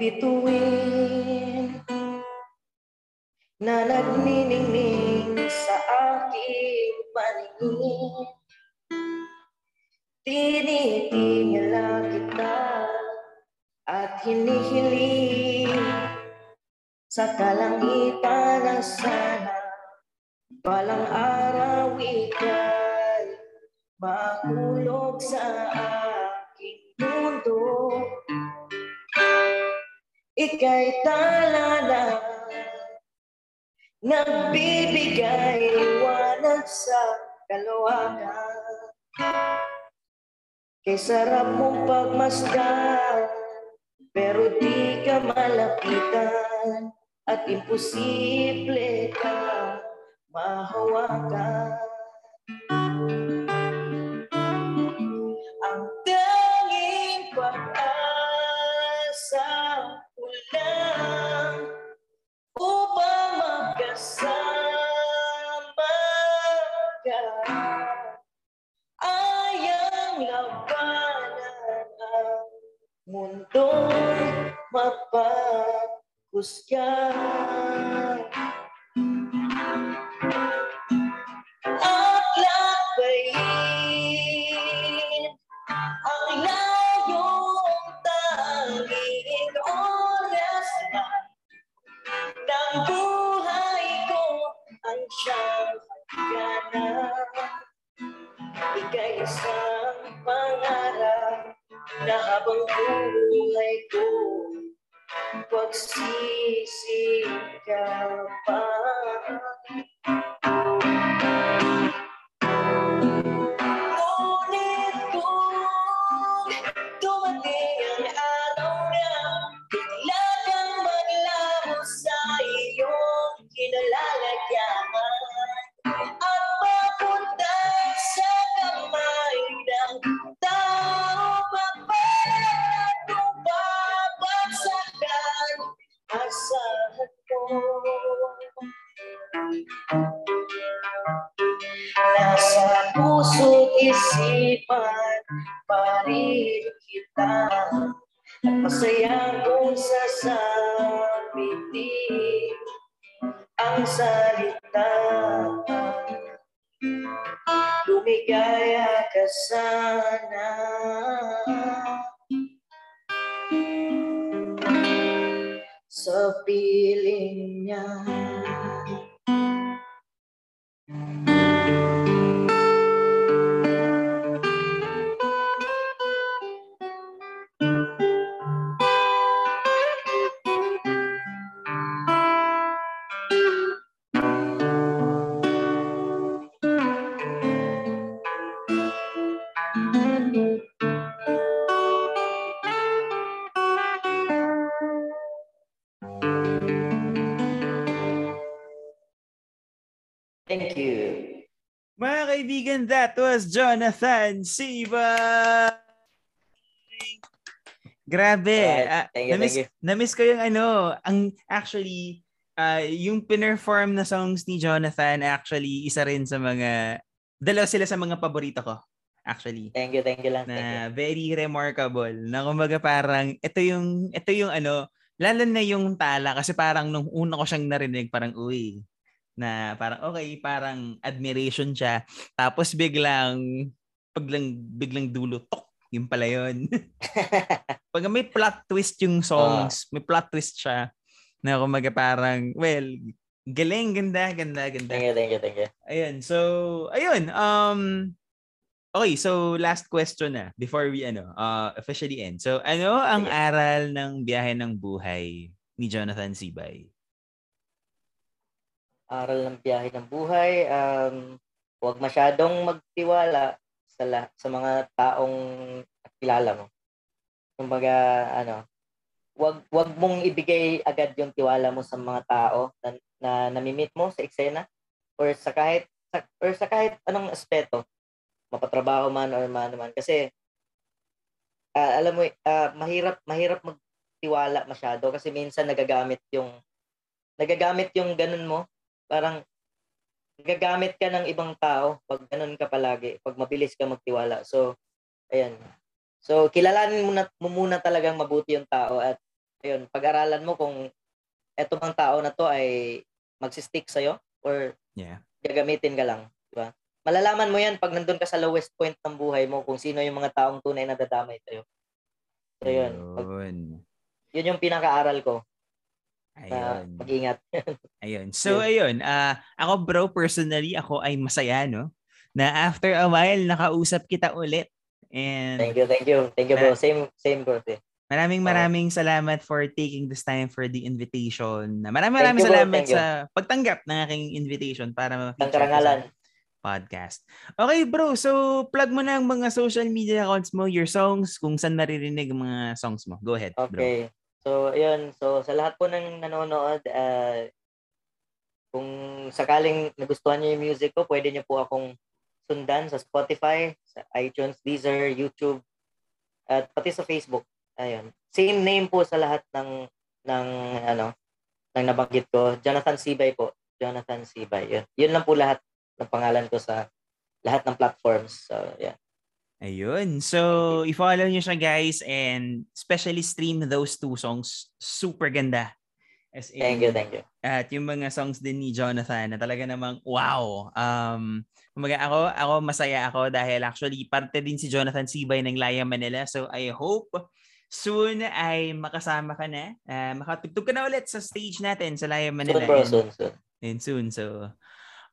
Bituin na nagniningning sa aking paningin, tinitingala kita at hinihiling sa kalangitan na sana balang araw ika'y makulog sa aking mundo. Ika'y tala na nagbibigay liwanag sa kalawakan. Kay sarap mong pagmasdan pero di ka malapitan at imposible ka mahawakan. Ang tanging pag-asa lang upang magkasama ka ay ang labanan ng mundo'y mapagkusga. At lakbayin ang layong habang buhay ko pagsisikapan. Ngunit kung dumating ang araw na bigla kang maglaro sa iyong kinalalagyan at mapunta sa kamay ng tao, papalag kung babagsakan asahan ko. Nasa puso't isipan pa rin kita, masaya kong sasabitin ang salita. Lumigaya ka sana. Sa piling niya. Thank you. Mga kaibigan, that was Jonathan Siba. Grabe. Yeah, thank you, uh, na-miss, thank you. Na-miss ko yung ano, ang actually, uh, yung pinerform na songs ni Jonathan, actually, isa rin sa mga, dalawa sila sa mga paborito ko, actually. Thank you, thank you lang. Na thank you. Very remarkable. Na kumbaga parang, ito yung, ito yung ano, lalo na yung tala, kasi parang nung una ko siyang narinig, parang uy, na parang okay, parang admiration siya. Tapos biglang, paglang, biglang dulo, tok, yun pala yun. Pag may plot twist yung songs, oh. May plot twist siya. Na kumaga parang, well, galing, ganda, ganda, ganda. Thank you, thank you, thank you. Ayun, so, ayun. Um, okay, so last question na before we ano uh, officially end. So, ano ang okay. aral ng biyahe ng buhay ni Jonathan Sibay? Aral ng biyahe ng buhay, um, huwag masyadong magtiwala sa, la- sa mga taong kilala mo. Kumbaga, ano, huwag, huwag mong ibigay agad yung tiwala mo sa mga tao na, na namimit mo sa eksena or sa kahit, sa, or sa kahit anong aspeto, mapatrabaho man or man man. Kasi, uh, alam mo, uh, mahirap, mahirap magtiwala masyado kasi minsan nagagamit yung, nagagamit yung ganun mo. Parang gagamit ka ng ibang tao pag ganun ka palagi, pag mabilis ka magtiwala. So, ayan. So, kilalanin mo, na, mo muna talagang mabuti yung tao at ayun, pag-aralan mo kung eto bang tao na to ay magsistick sa'yo or yeah. gagamitin ka lang. Diba? Malalaman mo yan pag nandun ka sa lowest point ng buhay mo kung sino yung mga taong tunay na dadamay sa'yo. So, yun. Pag, yun yung pinaka-aral ko. Ayun. Mag-ingat. Ayun. So, ayun. Uh, ako bro, personally, ako ay masaya, no? Na after a while, nakausap kita ulit. And thank you, thank you. Thank you, bro. Na, same, same birthday. Maraming maraming uh, salamat for taking this time for the invitation. Maraming maraming salamat bro, sa pagtanggap ng aking invitation para ma-feature podcast. Okay, bro. So, plug mo na ang mga social media accounts mo, your songs, kung saan naririnig ang mga songs mo. Go ahead, okay. bro. Okay. So, ayun. So, sa lahat po ng nanonood, uh, kung sakaling nagustuhan niyo yung music ko, pwede niyo po akong sundan sa Spotify, sa iTunes, Deezer, YouTube, at pati sa Facebook. Ayun. Same name po sa lahat ng, ng, ano, ng nabanggit ko. Jonathan Sibay po. Jonathan Sibay. Yun. Yun lang po lahat ng pangalan ko sa lahat ng platforms. So, yeah. Ayun. So, i-follow nyo siya, guys, and especially stream those two songs. Super ganda. As in, thank you, thank you. At yung mga songs din ni Jonathan na talaga namang, wow! Um, kumbaga ako, ako masaya ako dahil actually parte din si Jonathan Sibay ng Laya Manila. So, I hope soon ay makasama ka na. Uh, makatugtog ka na ulit sa stage natin sa Laya Manila. Soon, bro, and, soon, soon. And soon, so.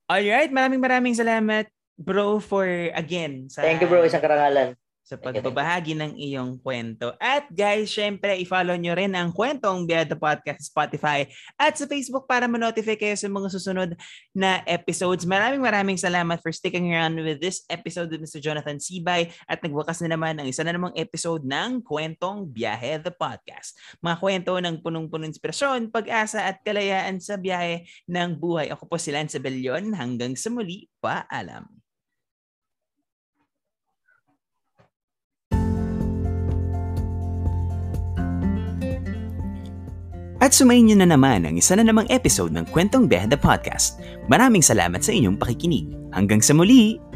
Alright, maraming maraming salamat. Bro, for again. Sa, thank you, bro. Isang karangalan. sa pagbabahagi ng iyong kwento. At guys, syempre, i-follow nyo rin ang Kwentong Biyahe Podcast Spotify at sa Facebook para ma-notify kayo sa mga susunod na episodes. Maraming maraming salamat for sticking around with this episode with Mister Jonathan Siba, at nagwakas na naman ang isa na namang episode ng Kwentong Biyahe The Podcast. Mga kwento ng punong-puno inspirasyon, pag-asa at kalayaan sa biyahe ng buhay. Ako po si Lance Sabelyon. Hanggang sa muli, paalam. At sumayin nyo na naman ang isa na namang episode ng Kwentong Biyahe The Podcast. Maraming salamat sa inyong pakikinig. Hanggang sa muli!